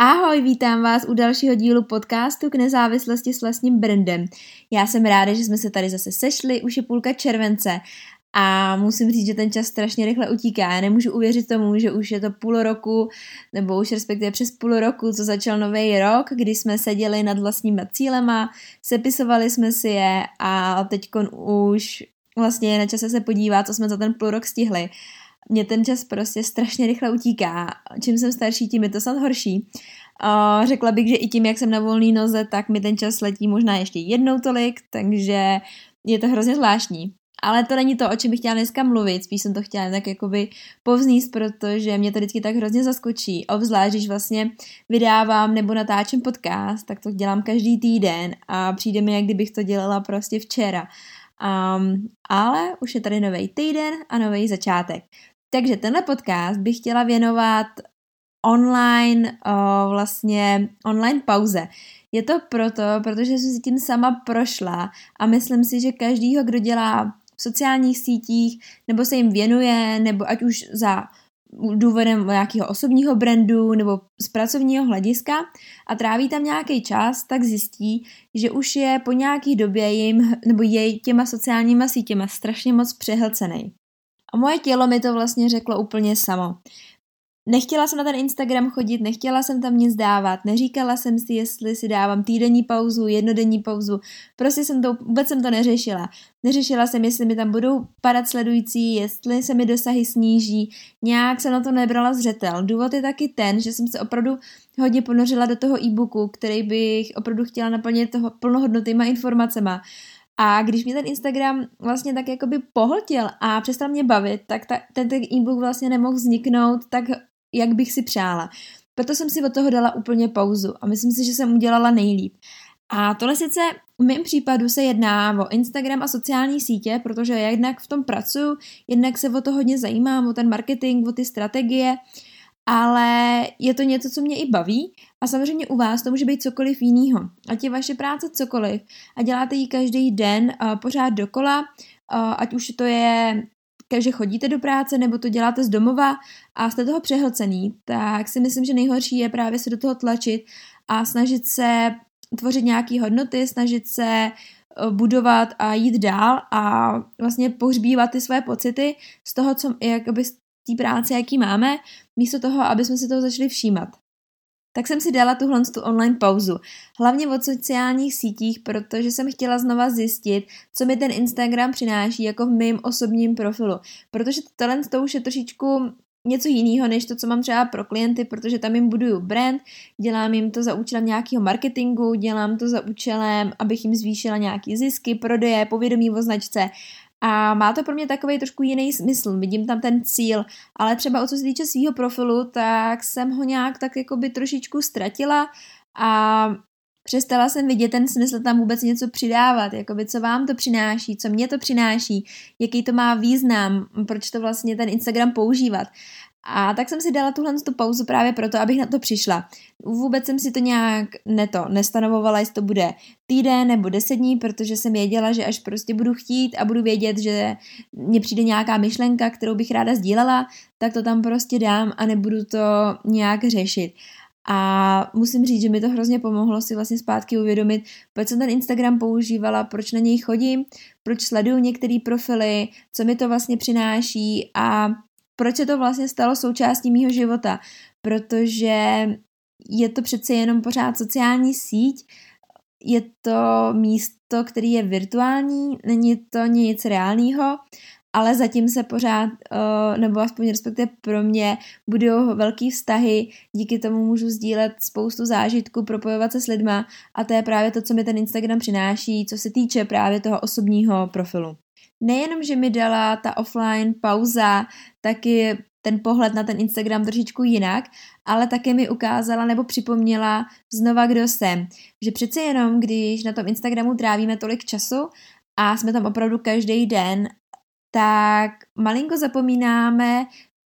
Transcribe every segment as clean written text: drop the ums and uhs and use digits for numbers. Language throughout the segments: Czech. Ahoj, vítám vás u dalšího dílu podcastu K nezávislosti s vlastním brandem. Já jsem ráda, že jsme se tady zase sešli, už je půlka července a musím říct, že ten čas strašně rychle utíká. Já nemůžu uvěřit tomu, že už je to půl roku, nebo už respektive přes půl roku, co začal nový rok, kdy jsme seděli nad vlastníma cílema, sepisovali jsme si je a teďkon už vlastně je na čase se podívat, co jsme za ten půl rok stihli. Mně ten čas prostě strašně rychle utíká. Čím jsem starší, tím je to snad horší. Řekla bych, že i tím, jak jsem na volné noze, tak mi ten čas letí možná ještě jednou tolik, takže je to hrozně zvláštní. Ale to není to, o čem bych chtěla dneska mluvit, spíš jsem to chtěla tak jakoby povznést, protože mě to vždycky tak hrozně zaskočí. Obzvlášť, když vlastně vydávám nebo natáčím podcast, tak to dělám každý týden a přijde mi, jak kdybych to dělala prostě včera. Ale už je tady nový týden a nový začátek. Takže tenhle podcast bych chtěla věnovat online pauze. Je to proto, protože jsem si tím sama prošla a myslím si, že každýho, kdo dělá v sociálních sítích, nebo se jim věnuje, nebo ať už za důvodem nějakého osobního brandu nebo z pracovního hlediska a tráví tam nějaký čas, tak zjistí, že už je po nějaký době těma sociálníma sítěma strašně moc přehlcenej. A moje tělo mi to vlastně řeklo úplně samo. Nechtěla jsem na ten Instagram chodit, nechtěla jsem tam nic dávat, neříkala jsem si, jestli si dávám týdenní pauzu, jednodenní pauzu, prostě vůbec jsem to neřešila. Neřešila jsem, jestli mi tam budou padat sledující, jestli se mi dosahy sníží, nějak jsem na to nebrala zřetel. Důvod je taky ten, že jsem se opravdu hodně ponořila do toho e-booku, který bych opravdu chtěla naplnit toho plnohodnotnýma informacema. A když mě ten Instagram vlastně tak jakoby pohltil a přestal mě bavit, tak ten e-book vlastně nemohl vzniknout tak, jak bych si přála. Proto jsem si od toho dala úplně pauzu a myslím si, že jsem udělala nejlíp. A tohle sice v mém případu se jedná o Instagram a sociální sítě, protože já jednak v tom pracuji, jednak se o to hodně zajímám, o ten marketing, o ty strategie, ale je to něco, co mě i baví a samozřejmě u vás to může být cokoliv jinýho. Ať je vaše práce cokoliv a děláte ji každý den pořád dokola, ať už to je, že chodíte do práce nebo to děláte z domova a jste toho přehlcený, tak si myslím, že nejhorší je právě se do toho tlačit a snažit se tvořit nějaké hodnoty, snažit se budovat a jít dál a vlastně pohřbívat ty své pocity z toho, co jakoby z té práce, jaký máme, místo toho, aby jsme si toho začali všímat. Tak jsem si dala tu online pauzu. Hlavně od sociálních sítích, protože jsem chtěla znova zjistit, co mi ten Instagram přináší jako v mém osobním profilu. Protože to už je trošičku něco jiného, než to, co mám třeba pro klienty, protože tam jim buduju brand, dělám jim to za účelem nějakého marketingu, dělám to za účelem, abych jim zvýšila nějaké zisky, prodeje, povědomí o značce. A má to pro mě takový trošku jiný smysl, vidím tam ten cíl, ale třeba o co se týče svýho profilu, tak jsem ho nějak tak jakoby trošičku ztratila a přestala jsem vidět ten smysl tam vůbec něco přidávat, jakoby co vám to přináší, co mě to přináší, jaký to má význam, proč to vlastně ten Instagram používat. A tak jsem si dala tuhle pauzu právě proto, abych na to přišla. Vůbec jsem si to nějak nestanovovala, jestli to bude týden nebo 10 dní, protože jsem věděla, že až prostě budu chtít a budu vědět, že mně přijde nějaká myšlenka, kterou bych ráda sdílela, tak to tam prostě dám a nebudu to nějak řešit. A musím říct, že mi to hrozně pomohlo si vlastně zpátky uvědomit, proč jsem ten Instagram používala, proč na něj chodím, proč sleduju některé profily, co mi to vlastně přináší a proč se to vlastně stalo součástí mýho života, protože je to přece jenom pořád sociální síť, je to místo, které je virtuální, není to nic reálného ale zatím se pořád, nebo aspoň respektive pro mě, budou velký vztahy, díky tomu můžu sdílet spoustu zážitků, propojovat se s lidma a to je právě to, co mi ten Instagram přináší, co se týče právě toho osobního profilu. Nejenom, že mi dala ta offline pauza taky ten pohled na ten Instagram trošičku jinak, ale také mi ukázala nebo připomněla znova, kdo jsem. Že přece jenom, když na tom Instagramu trávíme tolik času a jsme tam opravdu každý den, tak malinko zapomínáme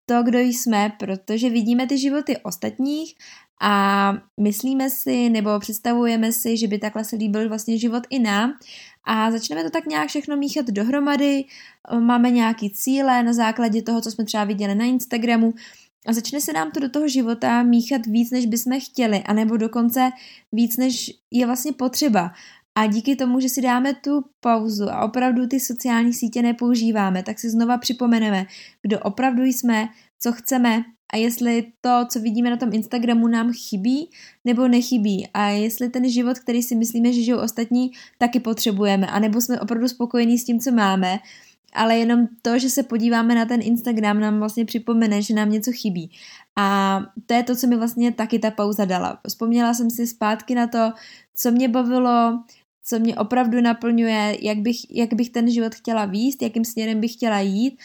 to, kdo jsme, protože vidíme ty životy ostatních a myslíme si nebo představujeme si, že by takhle se líbil vlastně život i nám a začneme to tak nějak všechno míchat dohromady, máme nějaký cíle na základě toho, co jsme třeba viděli na Instagramu a začne se nám to do toho života míchat víc, než bychom chtěli, anebo dokonce víc, než je vlastně potřeba. A díky tomu, že si dáme tu pauzu a opravdu ty sociální sítě nepoužíváme, tak si znova připomeneme, kdo opravdu jsme, co chceme a jestli to, co vidíme na tom Instagramu, nám chybí nebo nechybí. A jestli ten život, který si myslíme, že žijou ostatní, taky potřebujeme. A nebo jsme opravdu spokojení s tím, co máme, ale jenom to, že se podíváme na ten Instagram, nám vlastně připomene, že nám něco chybí. A to je to, co mi vlastně taky ta pauza dala. Vzpomněla jsem si zpátky na to, co mě bavilo, co mě opravdu naplňuje, jak bych ten život chtěla vést, jakým směrem bych chtěla jít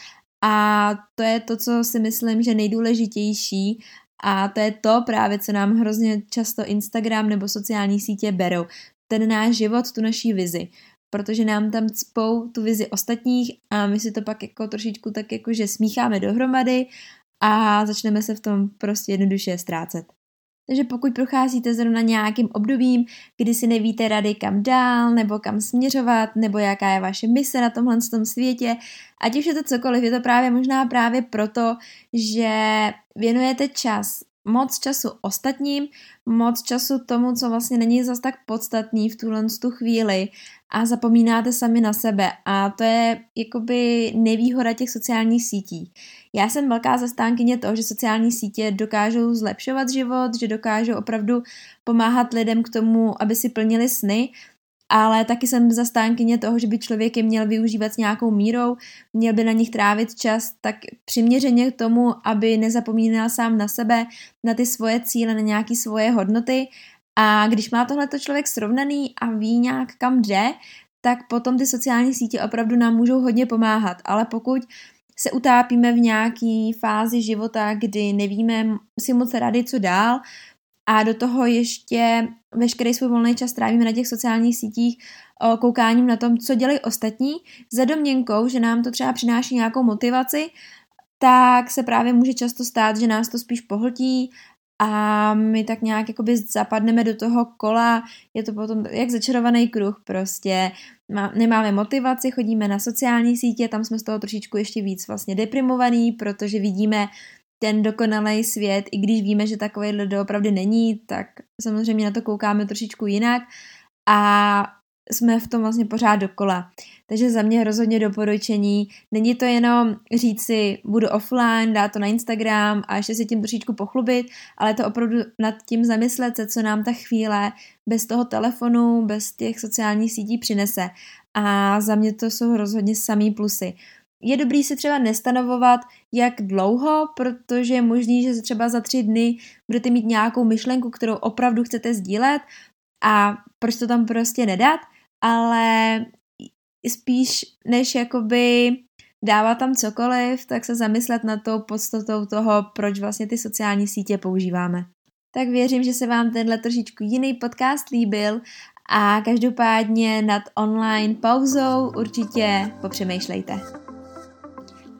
a to je to, co si myslím, že nejdůležitější a to je to právě, co nám hrozně často Instagram nebo sociální sítě berou. Ten náš život, tu naší vizi, protože nám tam cpou tu vizi ostatních a my si to pak jako trošičku tak jakože smícháme dohromady a začneme se v tom prostě jednoduše ztrácet. Takže pokud procházíte zrovna nějakým obdobím, kdy si nevíte rady kam dál, nebo kam směřovat, nebo jaká je vaše mise na tomhle tom světě, ať už je to cokoliv, je to právě možná právě proto, že věnujete čas, moc času ostatním, moc času tomu, co vlastně není zas tak podstatný v tuhle tu chvíli a zapomínáte sami na sebe a to je jakoby nevýhoda těch sociálních sítí. Já jsem velká zastánkyně toho, že sociální sítě dokážou zlepšovat život, že dokážou opravdu pomáhat lidem k tomu, aby si plnili sny, ale taky jsem zastánkyně toho, že by člověk je měl využívat s nějakou mírou, měl by na nich trávit čas tak přiměřeně k tomu, aby nezapomínal sám na sebe, na ty svoje cíle, na nějaké svoje hodnoty a když má tohleto člověk srovnaný a ví nějak kam jde, tak potom ty sociální sítě opravdu nám můžou hodně pomáhat, ale pokud se utápíme v nějaké fázi života, kdy nevíme si moc rady, co dál a do toho ještě veškerý svůj volný čas trávíme na těch sociálních sítích koukáním na tom, co dělají ostatní, za domněnkou, že nám to třeba přináší nějakou motivaci, tak se právě může často stát, že nás to spíš pohltí a my tak nějak jakoby zapadneme do toho kola, je to potom jak začarovaný kruh prostě. Nemáme motivaci, chodíme na sociální sítě, tam jsme z toho trošičku ještě víc vlastně deprimovaný, protože vidíme ten dokonalý svět, i když víme, že takovýhle doopravdy není, tak samozřejmě na to koukáme trošičku jinak a jsme v tom vlastně pořád dokola. Takže za mě rozhodně doporučení. Není to jenom říct si, budu offline, dát to na Instagram a ještě si tím trošičku pochlubit, ale to opravdu nad tím zamyslet se, co nám ta chvíle bez toho telefonu, bez těch sociálních sítí přinese. A za mě to jsou rozhodně samý plusy. Je dobrý si třeba nestanovovat, jak dlouho, protože je možný, že třeba za 3 dny budete mít nějakou myšlenku, kterou opravdu chcete sdílet a proč to tam prostě nedat, ale spíš než jakoby dávat tam cokoliv, tak se zamyslet nad tou podstatou toho, proč vlastně ty sociální sítě používáme. Tak věřím, že se vám tenhle trošičku jiný podcast líbil a každopádně nad online pauzou určitě popřemýšlejte.